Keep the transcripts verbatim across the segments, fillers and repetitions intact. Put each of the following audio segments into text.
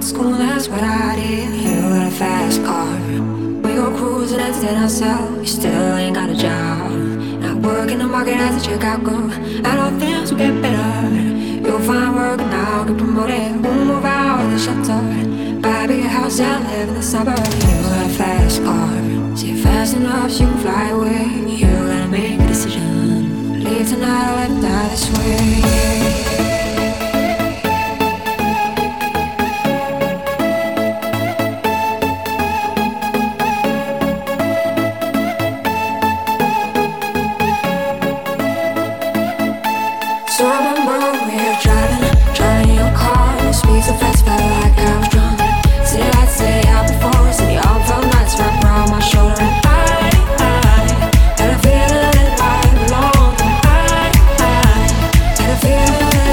School, that's what I did. You got a fast car, we go cruising at stuff that I sell, you still ain't got a job. Not working the market as a checkout girl, I don't think so, get better. You'll find work and I'll get promoted. We'll move out of the shelter, buy a bigger house and live in the suburbs. You got a fast car, see it fast enough so you can fly away. You gotta make a decision, leave tonight or let it die this way. So fast, felt like I was drunk. See, I'd stay out the forest, and the all felt nights wrapped around my shoulder. And I, I, had a feeling that I belonged. I, I, had a feeling that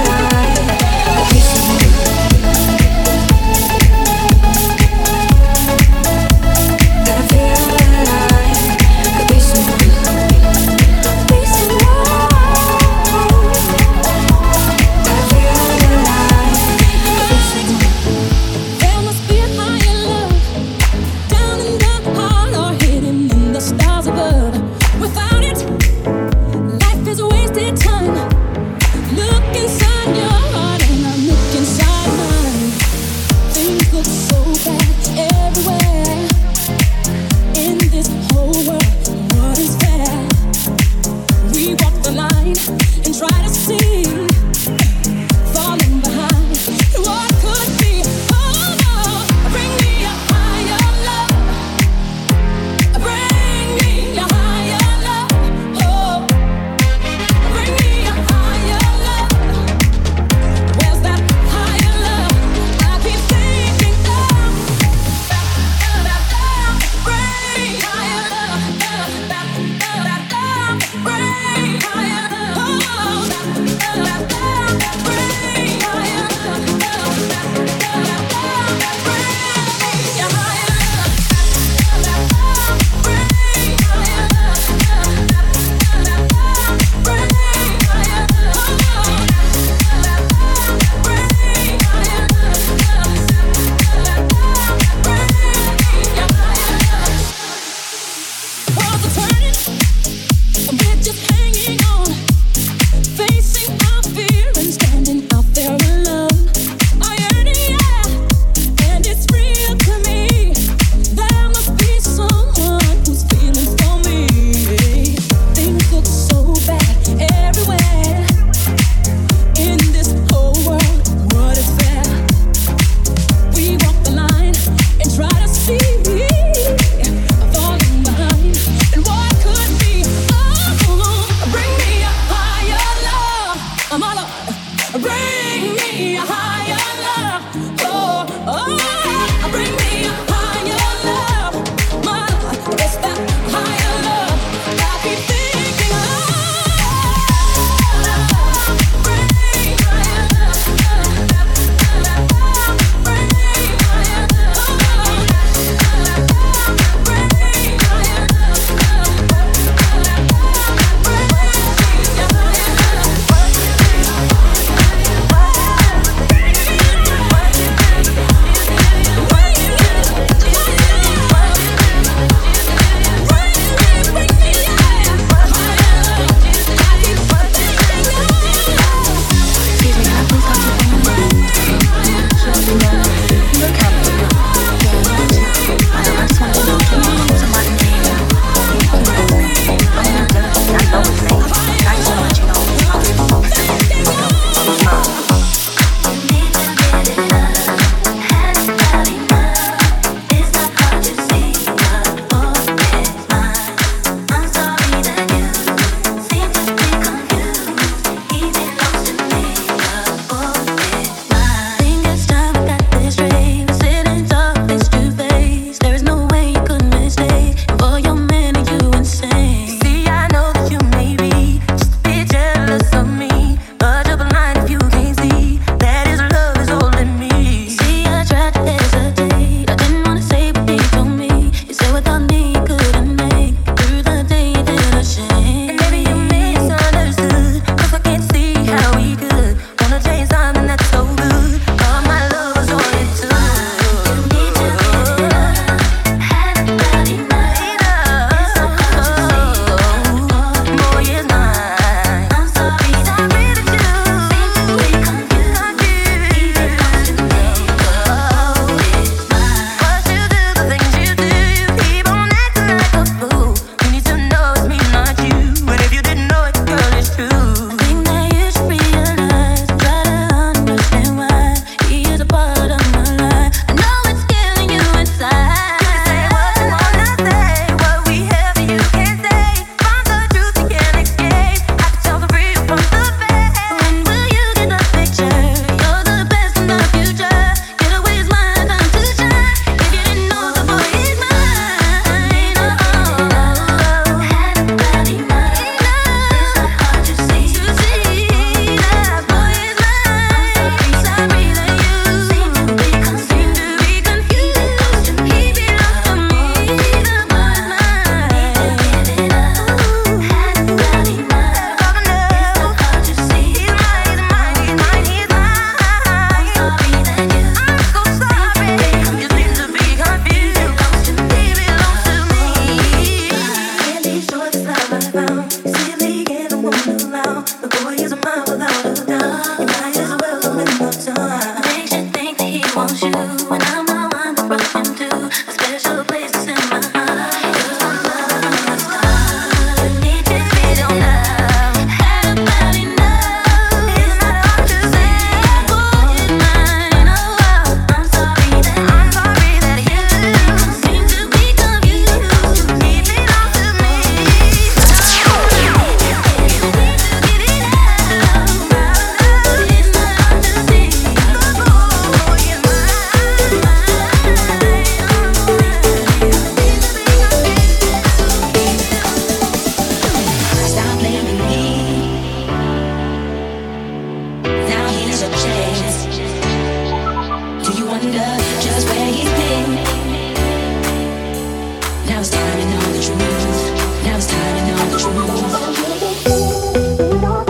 Now it's time to know that you mean. Now it's time to know that you mean. Blah,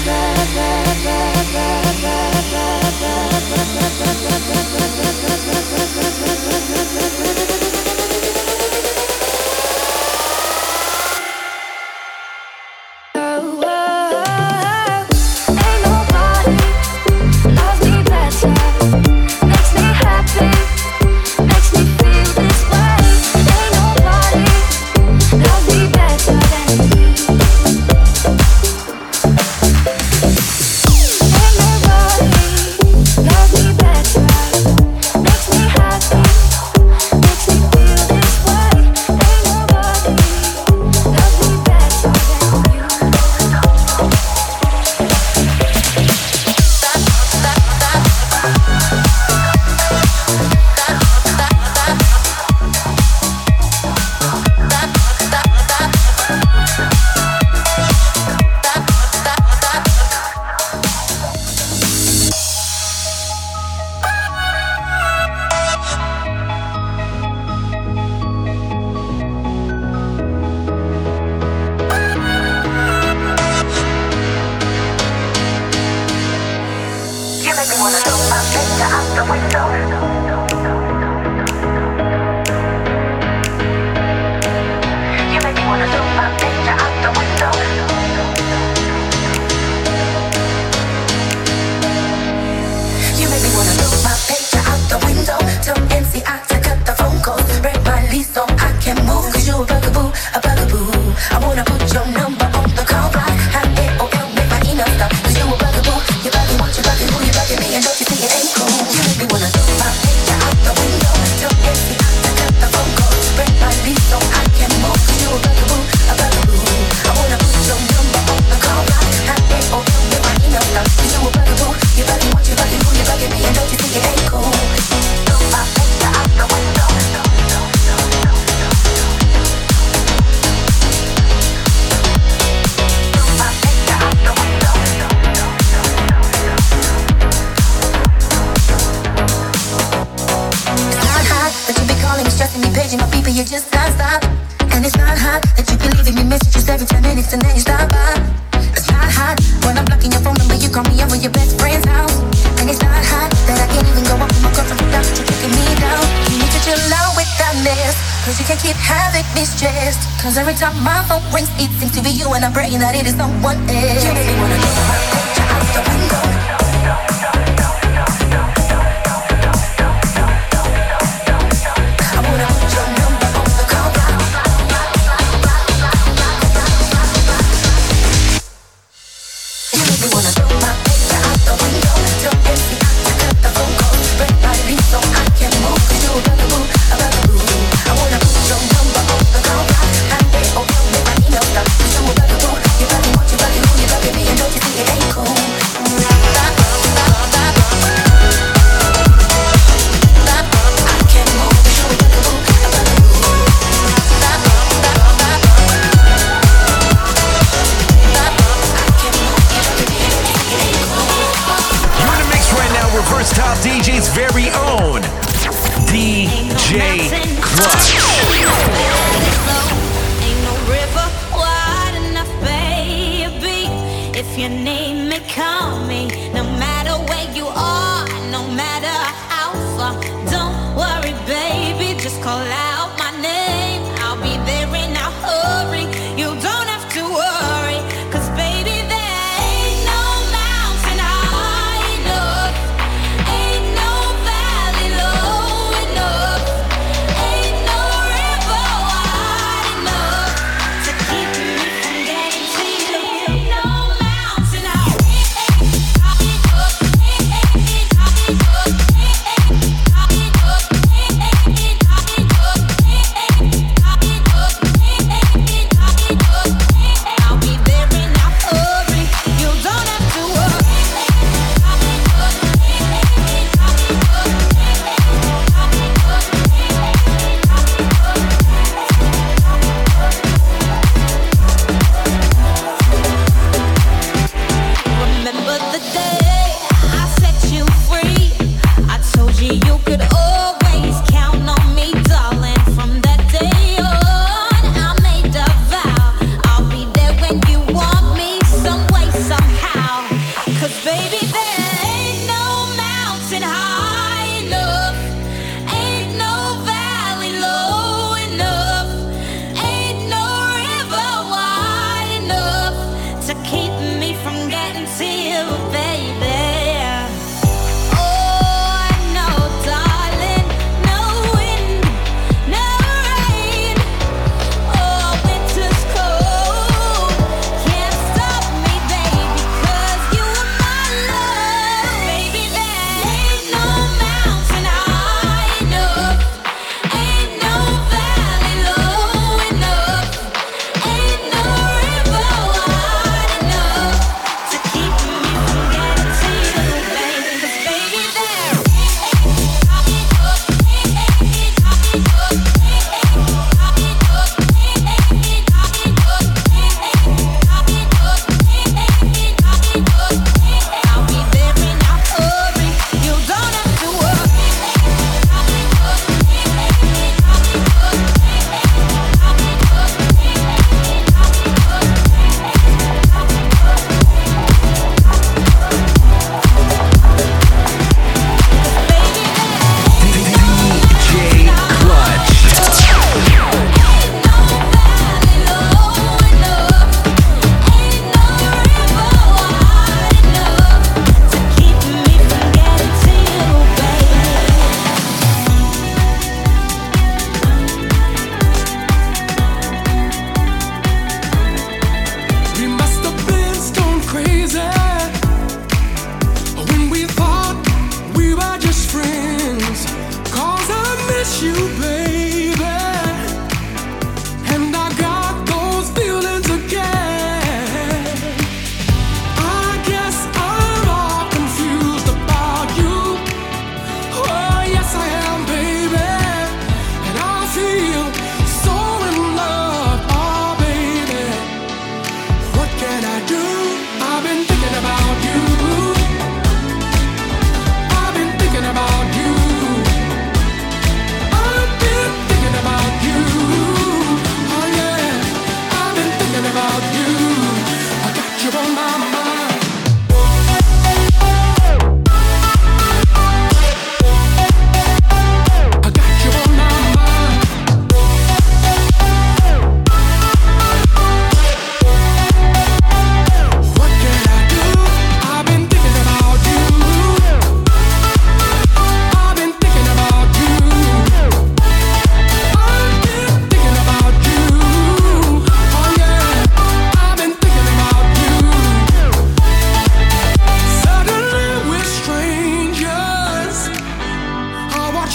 blah, blah, blah, blah, blah.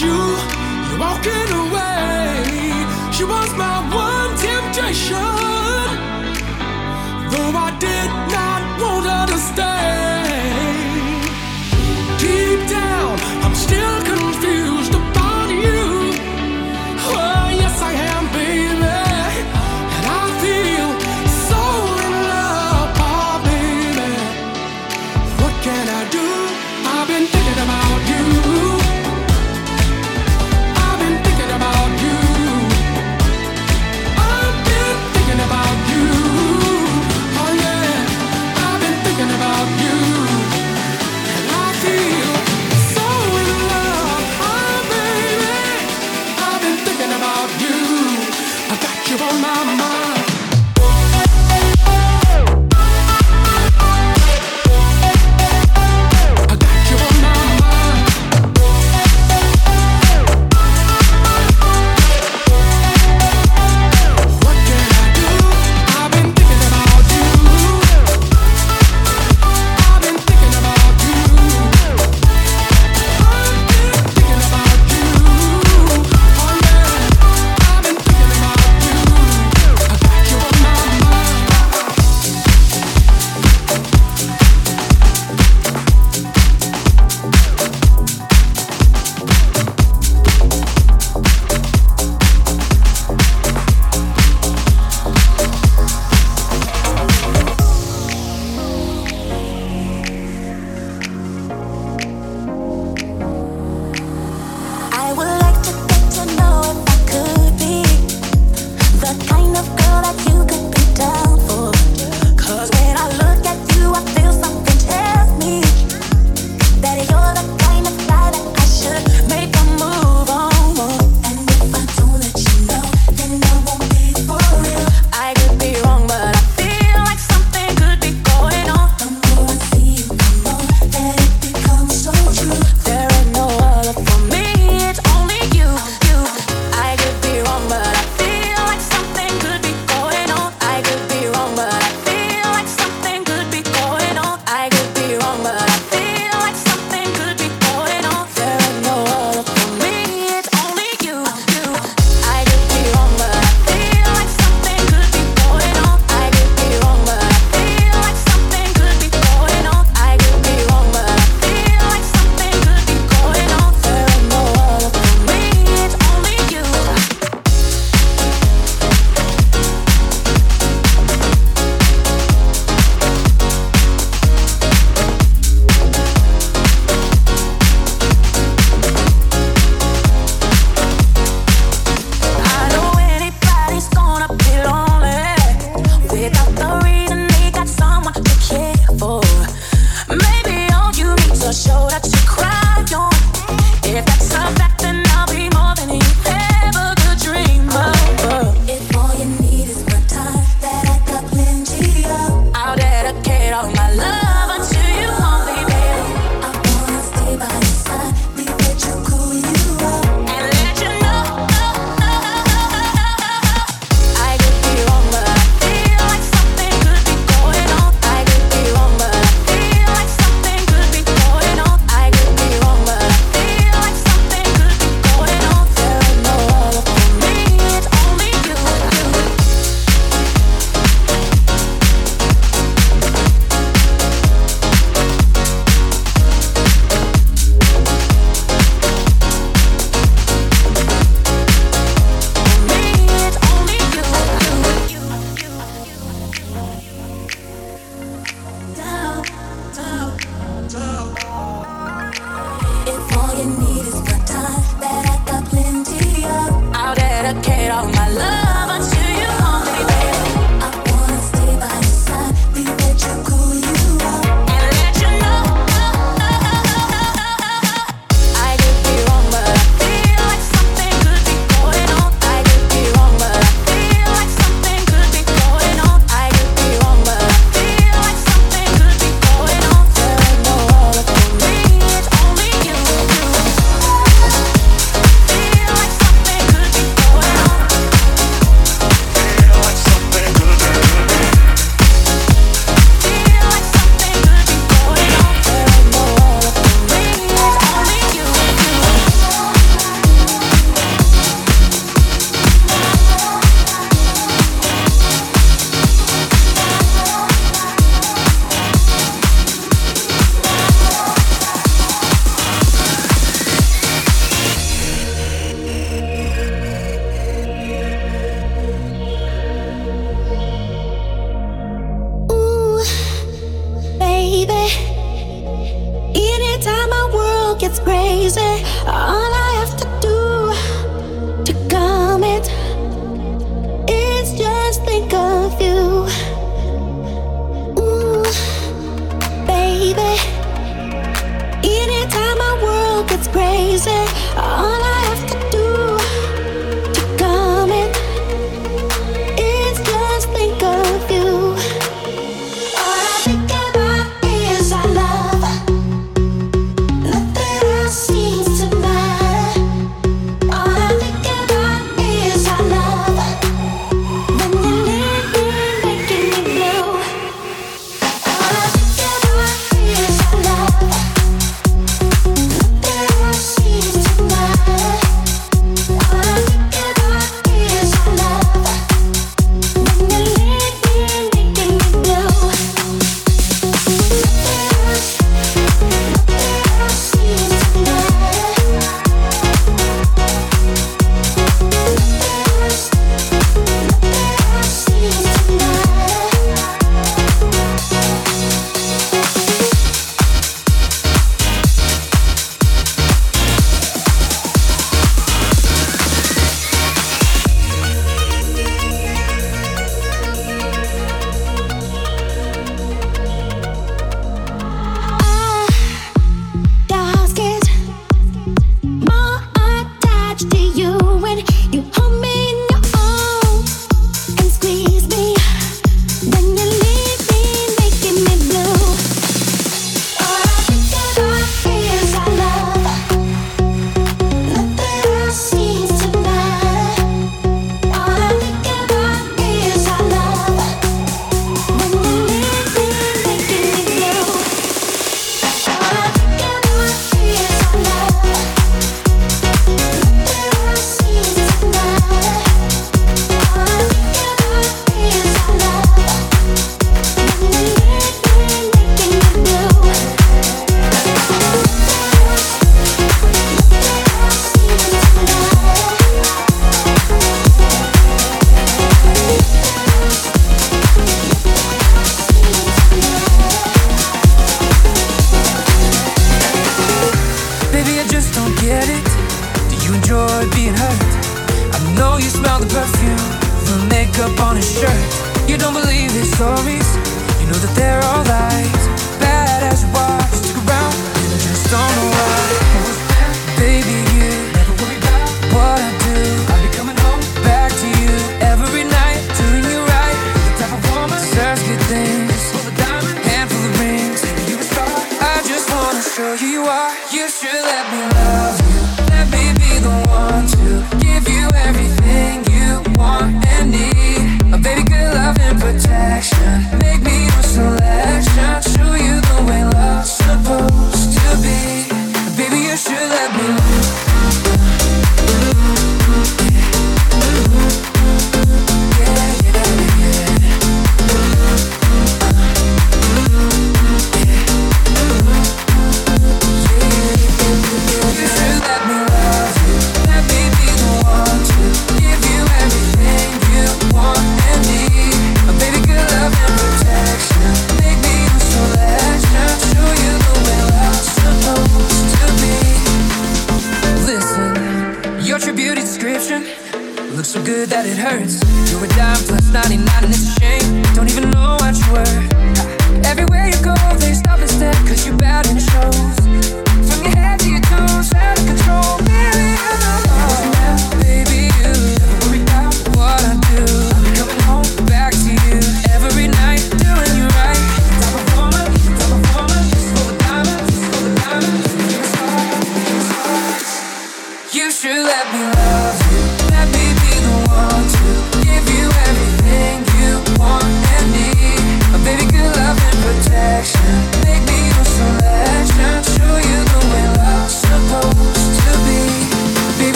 you, you're walking away. She was my one temptation, though I did not want her to stay. Deep down, I'm still confused about you. Oh, yes, I am, baby. And I feel so in love, oh, baby. What can I do? I've been thinking about you. I've been thinking about you. I've been thinking about you.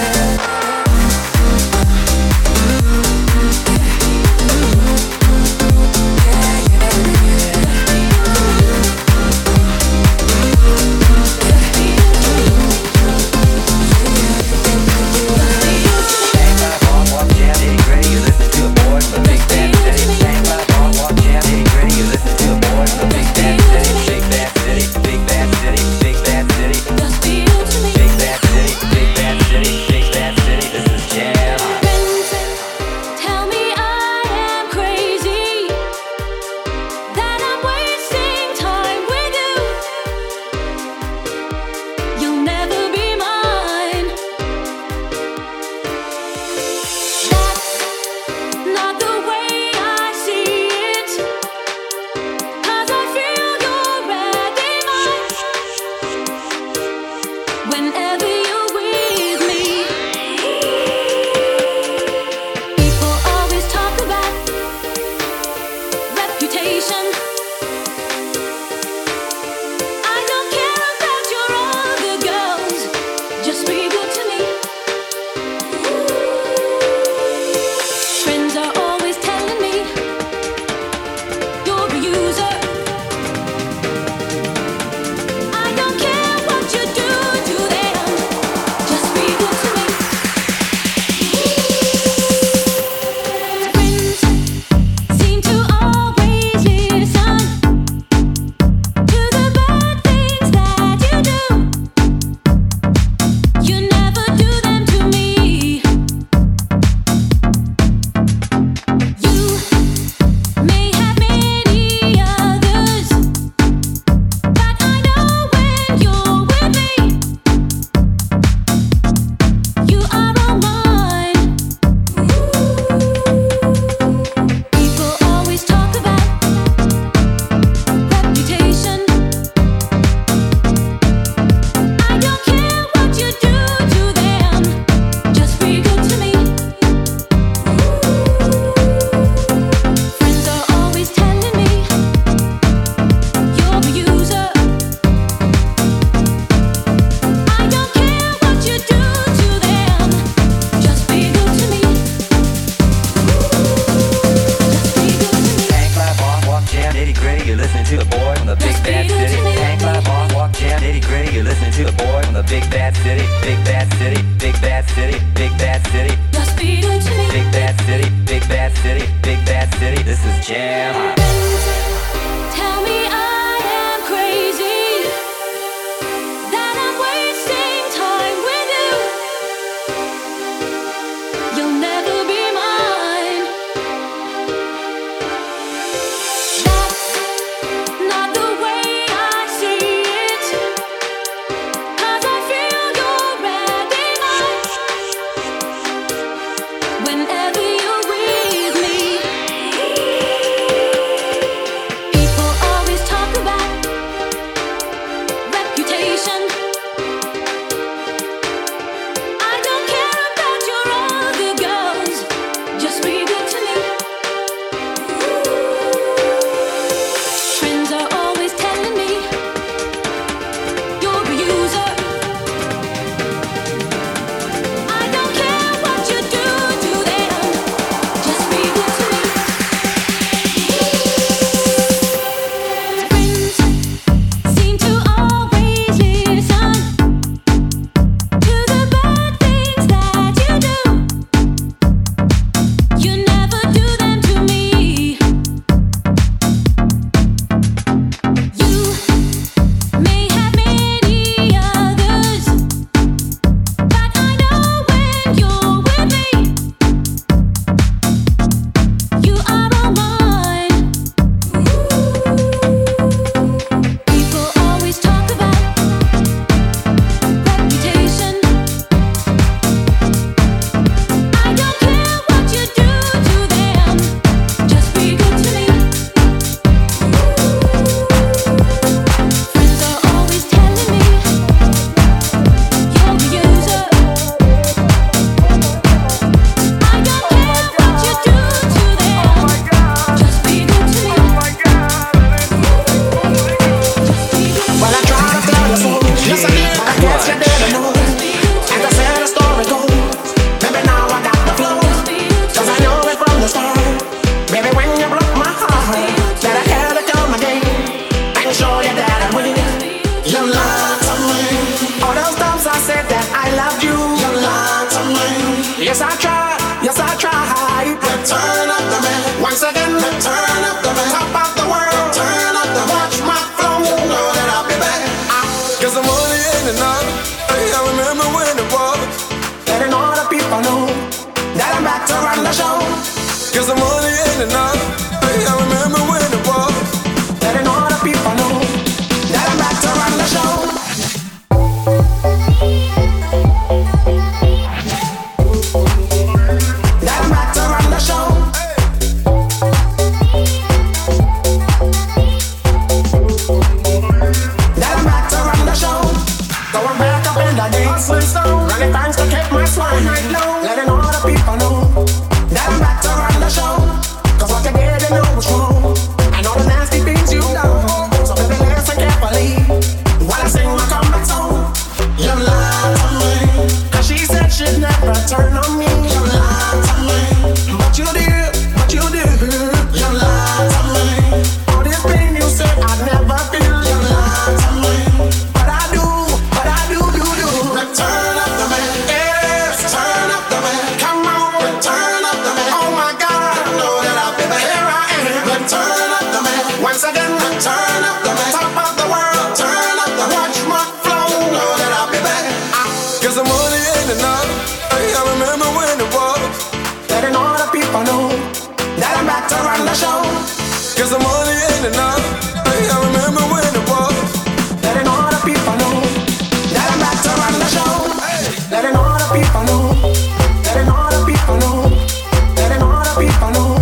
Yeah. I hustle song. Running bands to keep my swag right now. Letting all the people know that I'm back to run the show. Cause what you did, you know was wrong. And all the nasty things you done. So baby, listen carefully while I sing my comeback song. You lied to me, cause she said she'd never turn on me. You lied to me, but you did, but you did. You lied to me. All this pain you said I'd never feel. You lied to me, but I do, but I do, do, do. Return up the man, yes, turn up the man. Come on, return up the man. Oh my God, I know that I'll be back. Here I am, return up the man. Once again, return up the man. Top of the world, turn up the man. Watch my flow, you know that I'll be back. Cause the money ain't enough. I remember when it was. Letting all the people know that I'm back to run the show. Cause the money ain't enough. I remember when it was. Letting all the people know that I'm back to run the show. Letting all the people know. Letting all the people know. Letting all the people know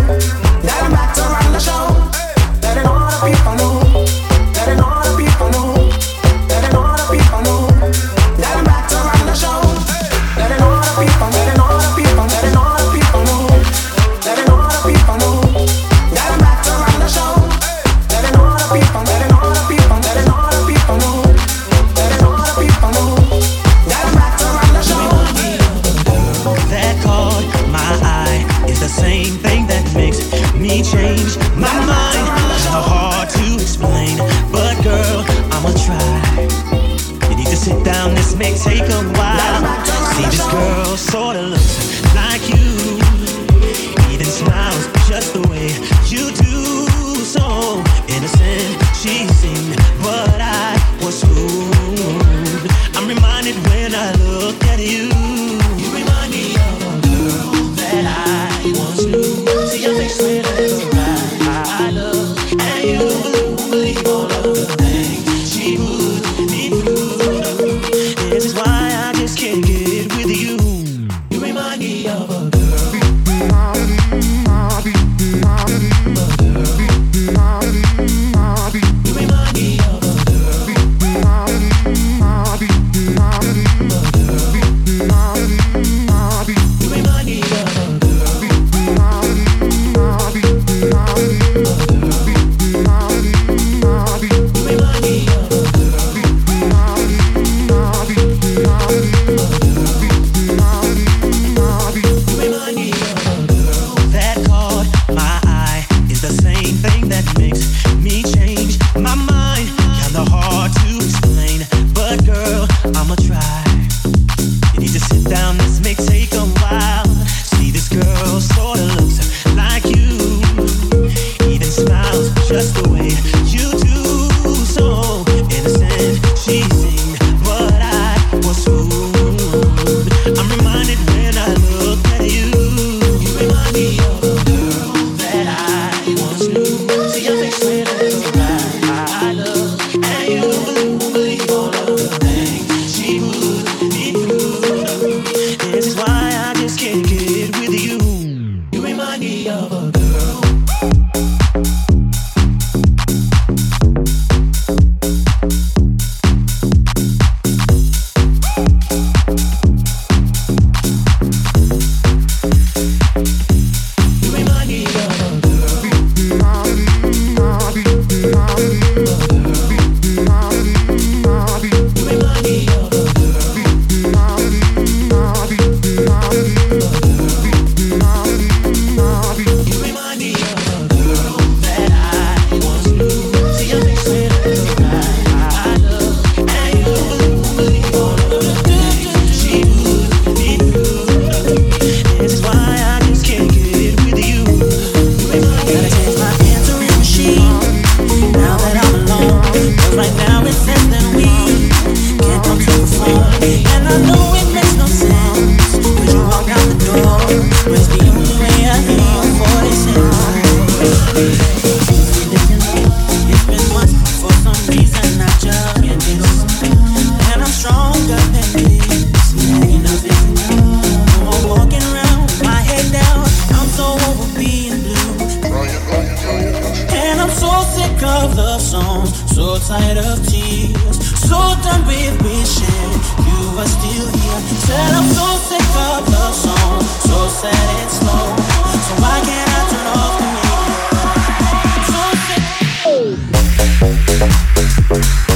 that I'm back to run the show. Letting all the people know. Letting all the people know. Letting all the people know that I'm back to run the show. Letting all the people, letting all the people, letting all the people know. Letting all the people know that I'm back to run the show. Letting all the people, letting all the people, letting all the people know. Letting all the people know that I'm back to run the show. That caught my eye is the same thing that makes me change my mind. So hard to explain, but girl, I'ma try. You need to sit down, this may take a while. See, this girl sorta looks like you, even smiles just the way you do. So innocent she seemed, but I was fooled. I'm reminded when I look at you. You remind me of a girl that I once knew. See, your face lit as a ride. I love, and you wouldn't believe all of the things she would be through. This is why I just can't get. No. Said I'm so sick of love songs, so sad and slow. So why can't I turn off the so sick.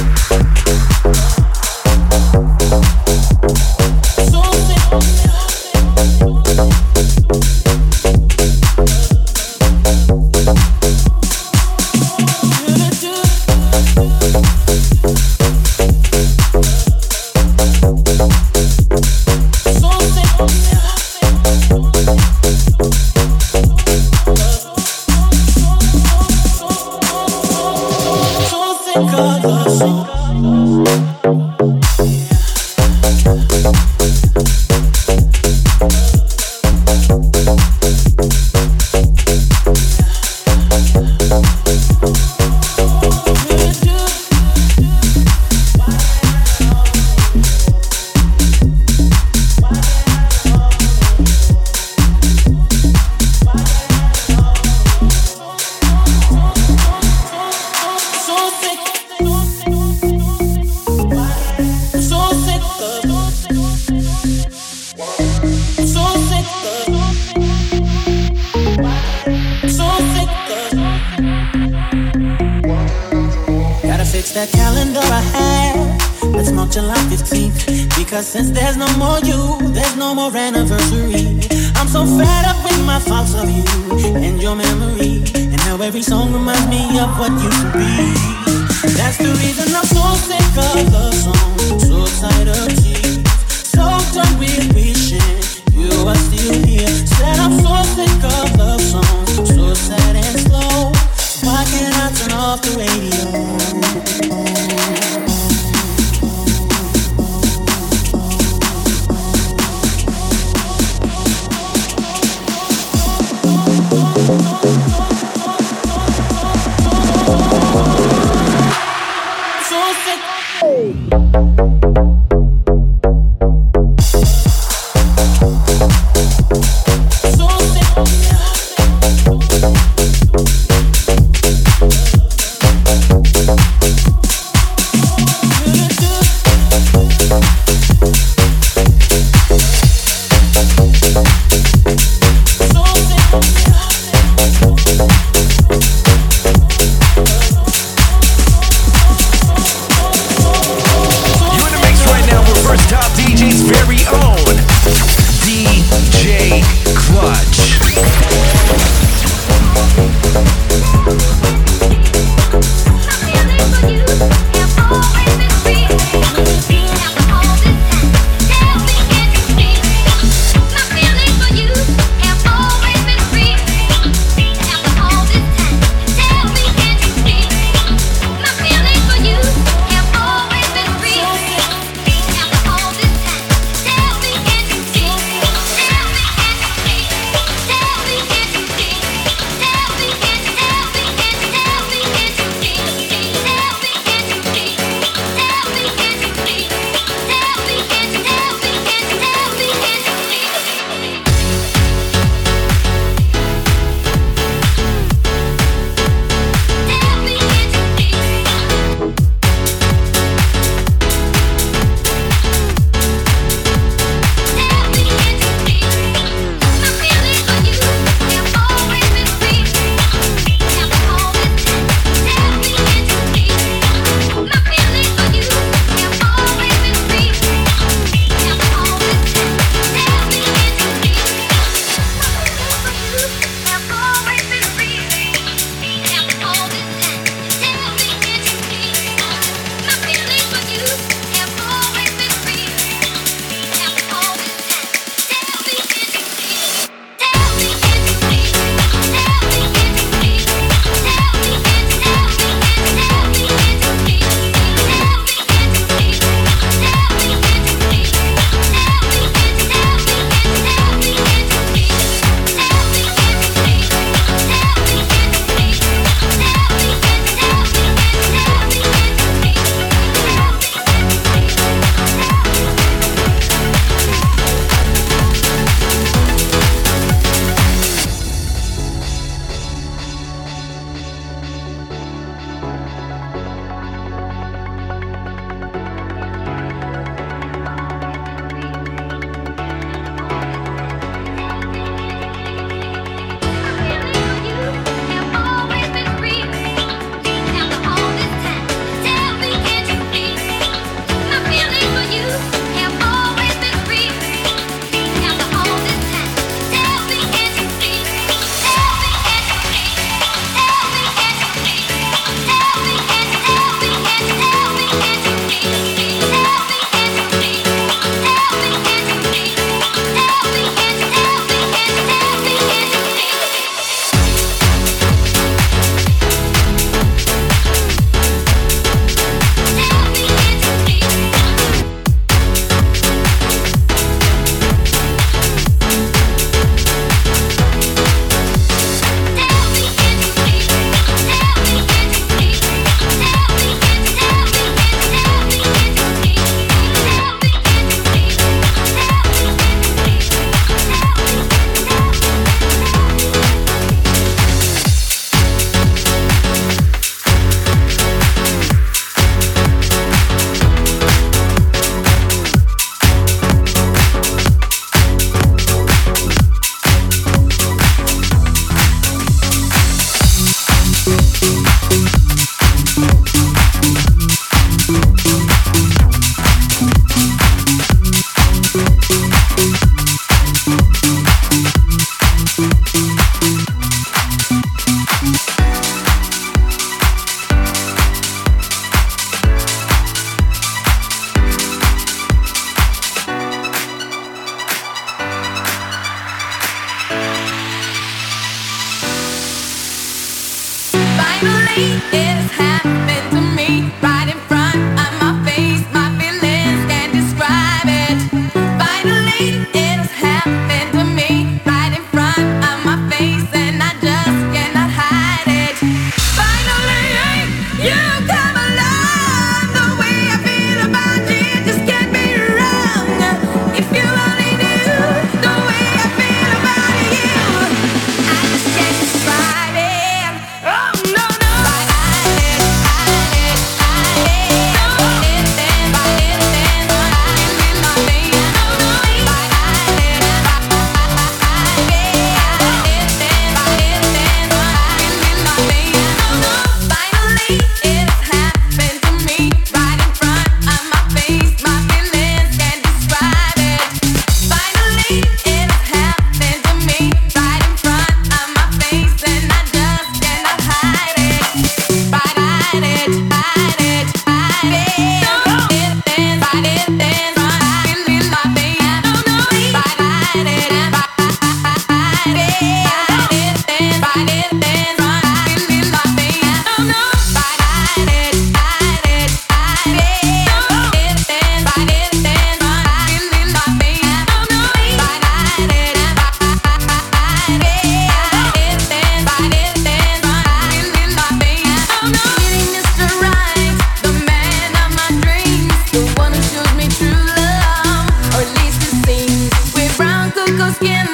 skin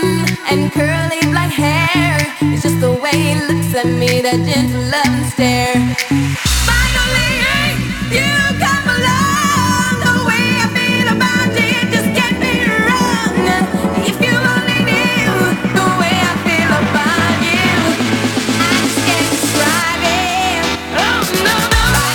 and curly black hair. It's just the way he looks at me, that gentle loving stare. Finally, you come along. The way I feel about you, it just can't be wrong. If you only knew the way I feel about you, I just can't describe it. Oh no no. I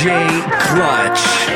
D J Klutch.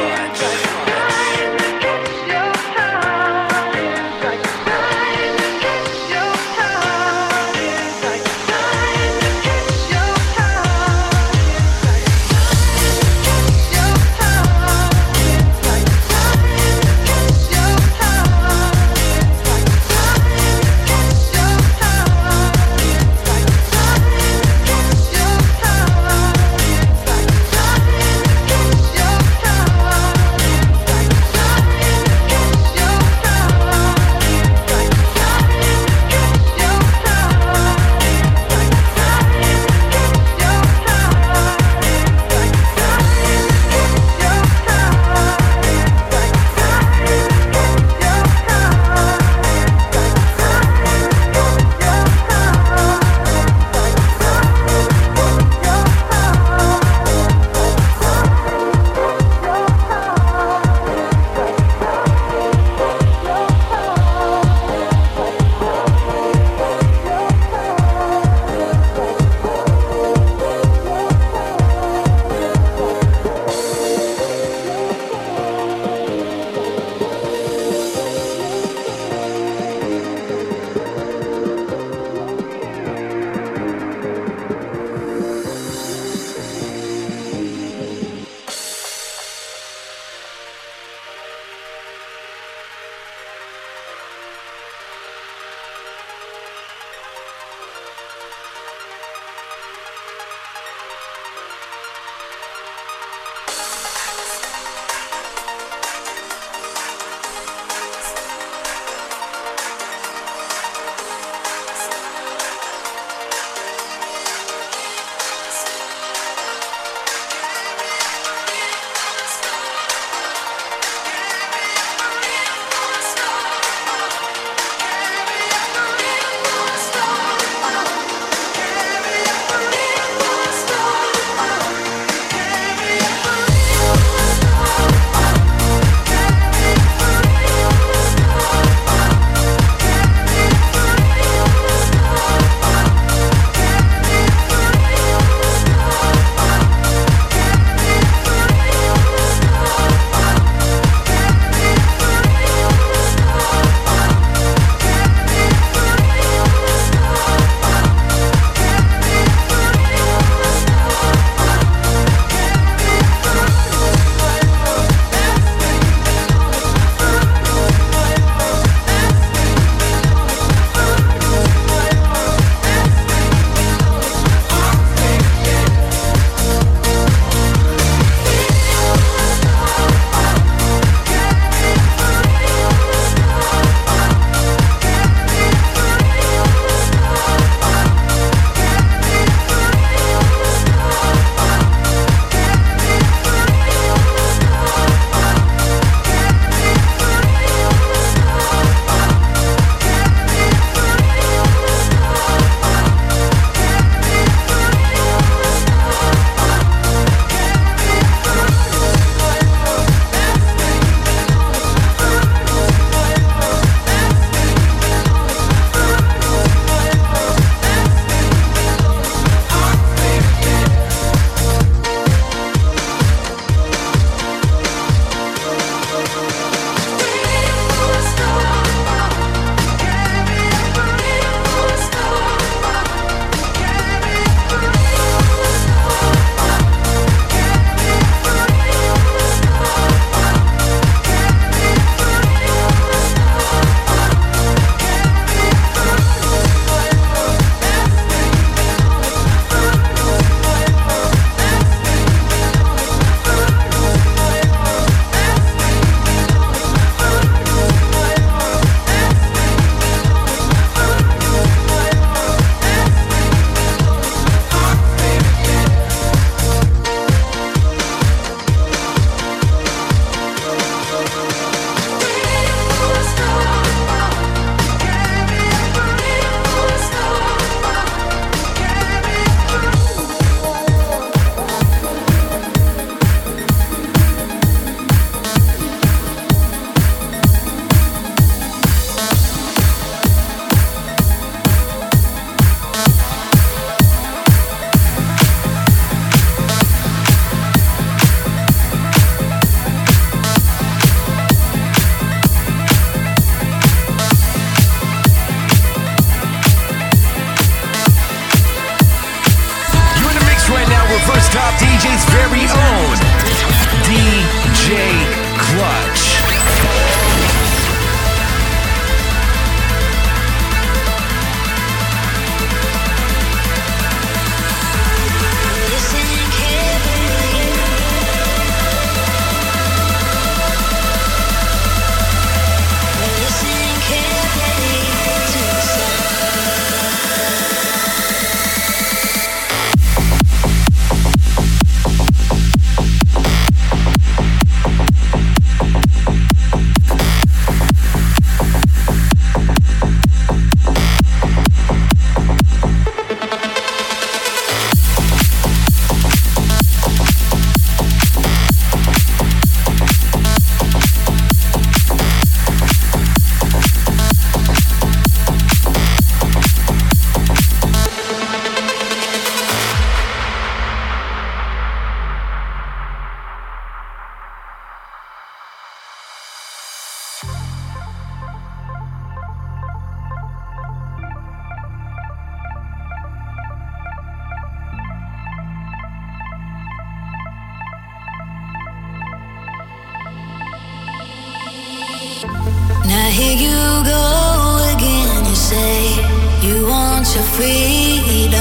hear you go again. You say you want your freedom.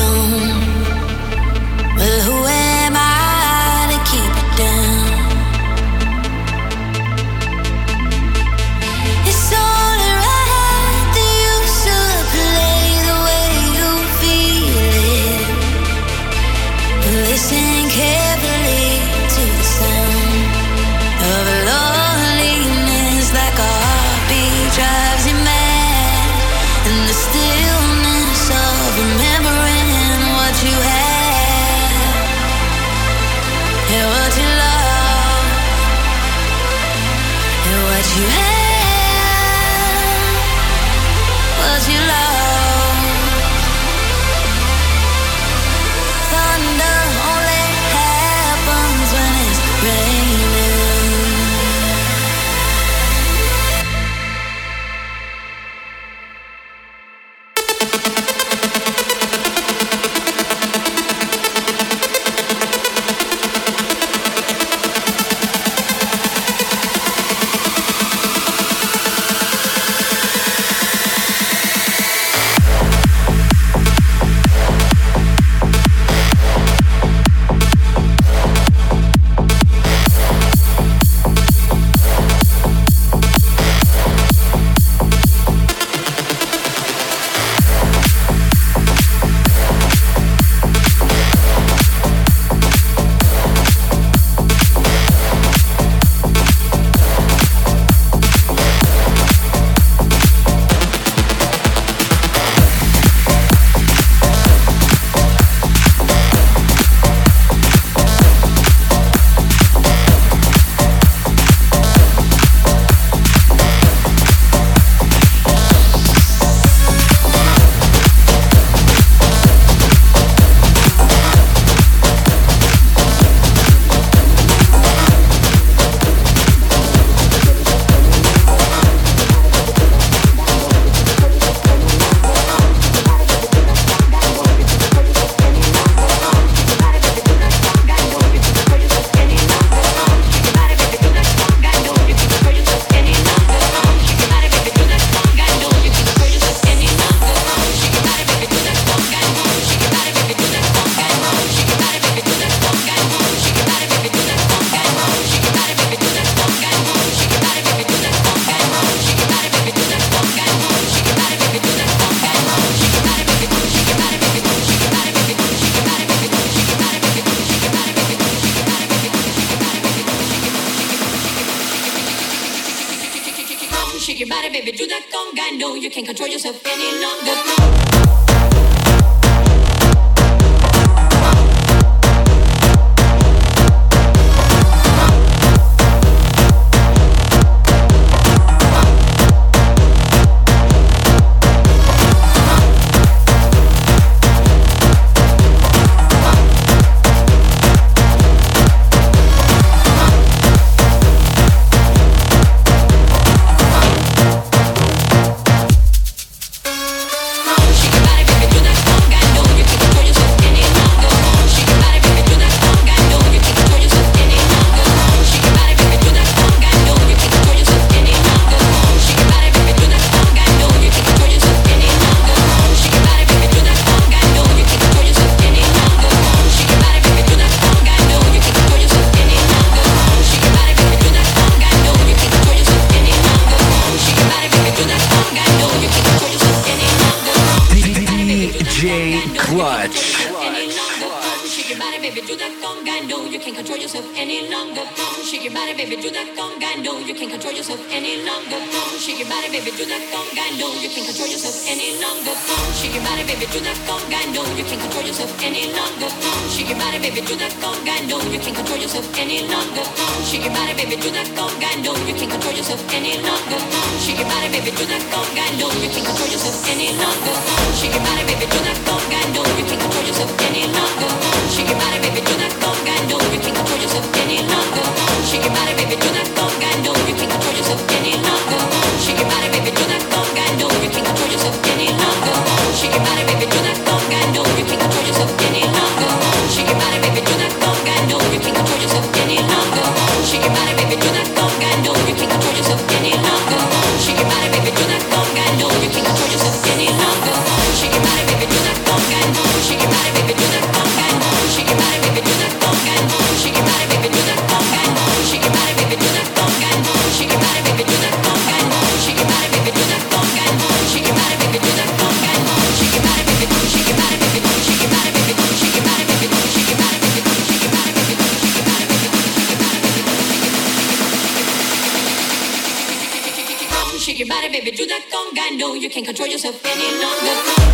Well, who am I to keep it down? It's only right that you should play the way you feel it. Listen carefully to the sound of loneliness, like a heartbeat drives you mad, and the stillness of remembering what you had. And what you love, and what you have, what you love. Thunder only happens when it's raining. Shake your body, baby. your body, baby, do that conga. No, you can't control yourself any longer.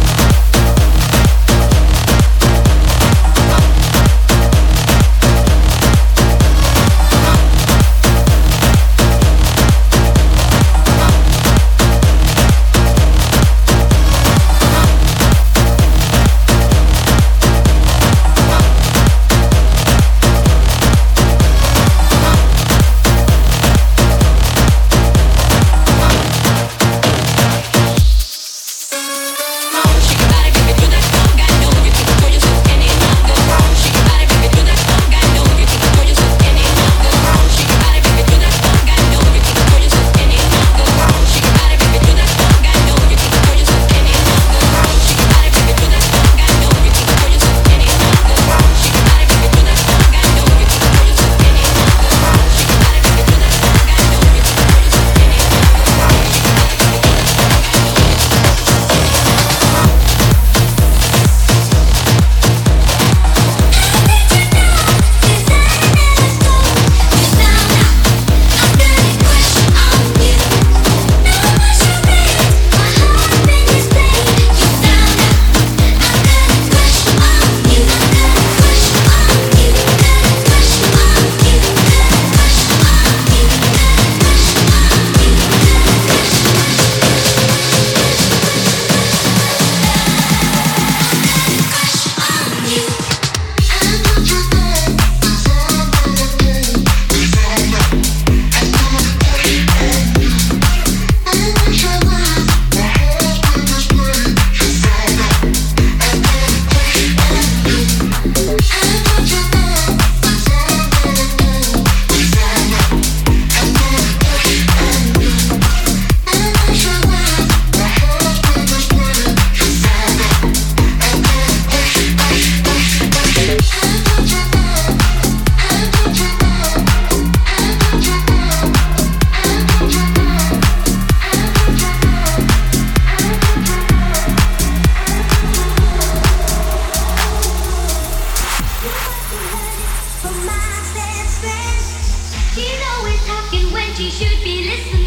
For my best friend, you know we're talking when she should be listening.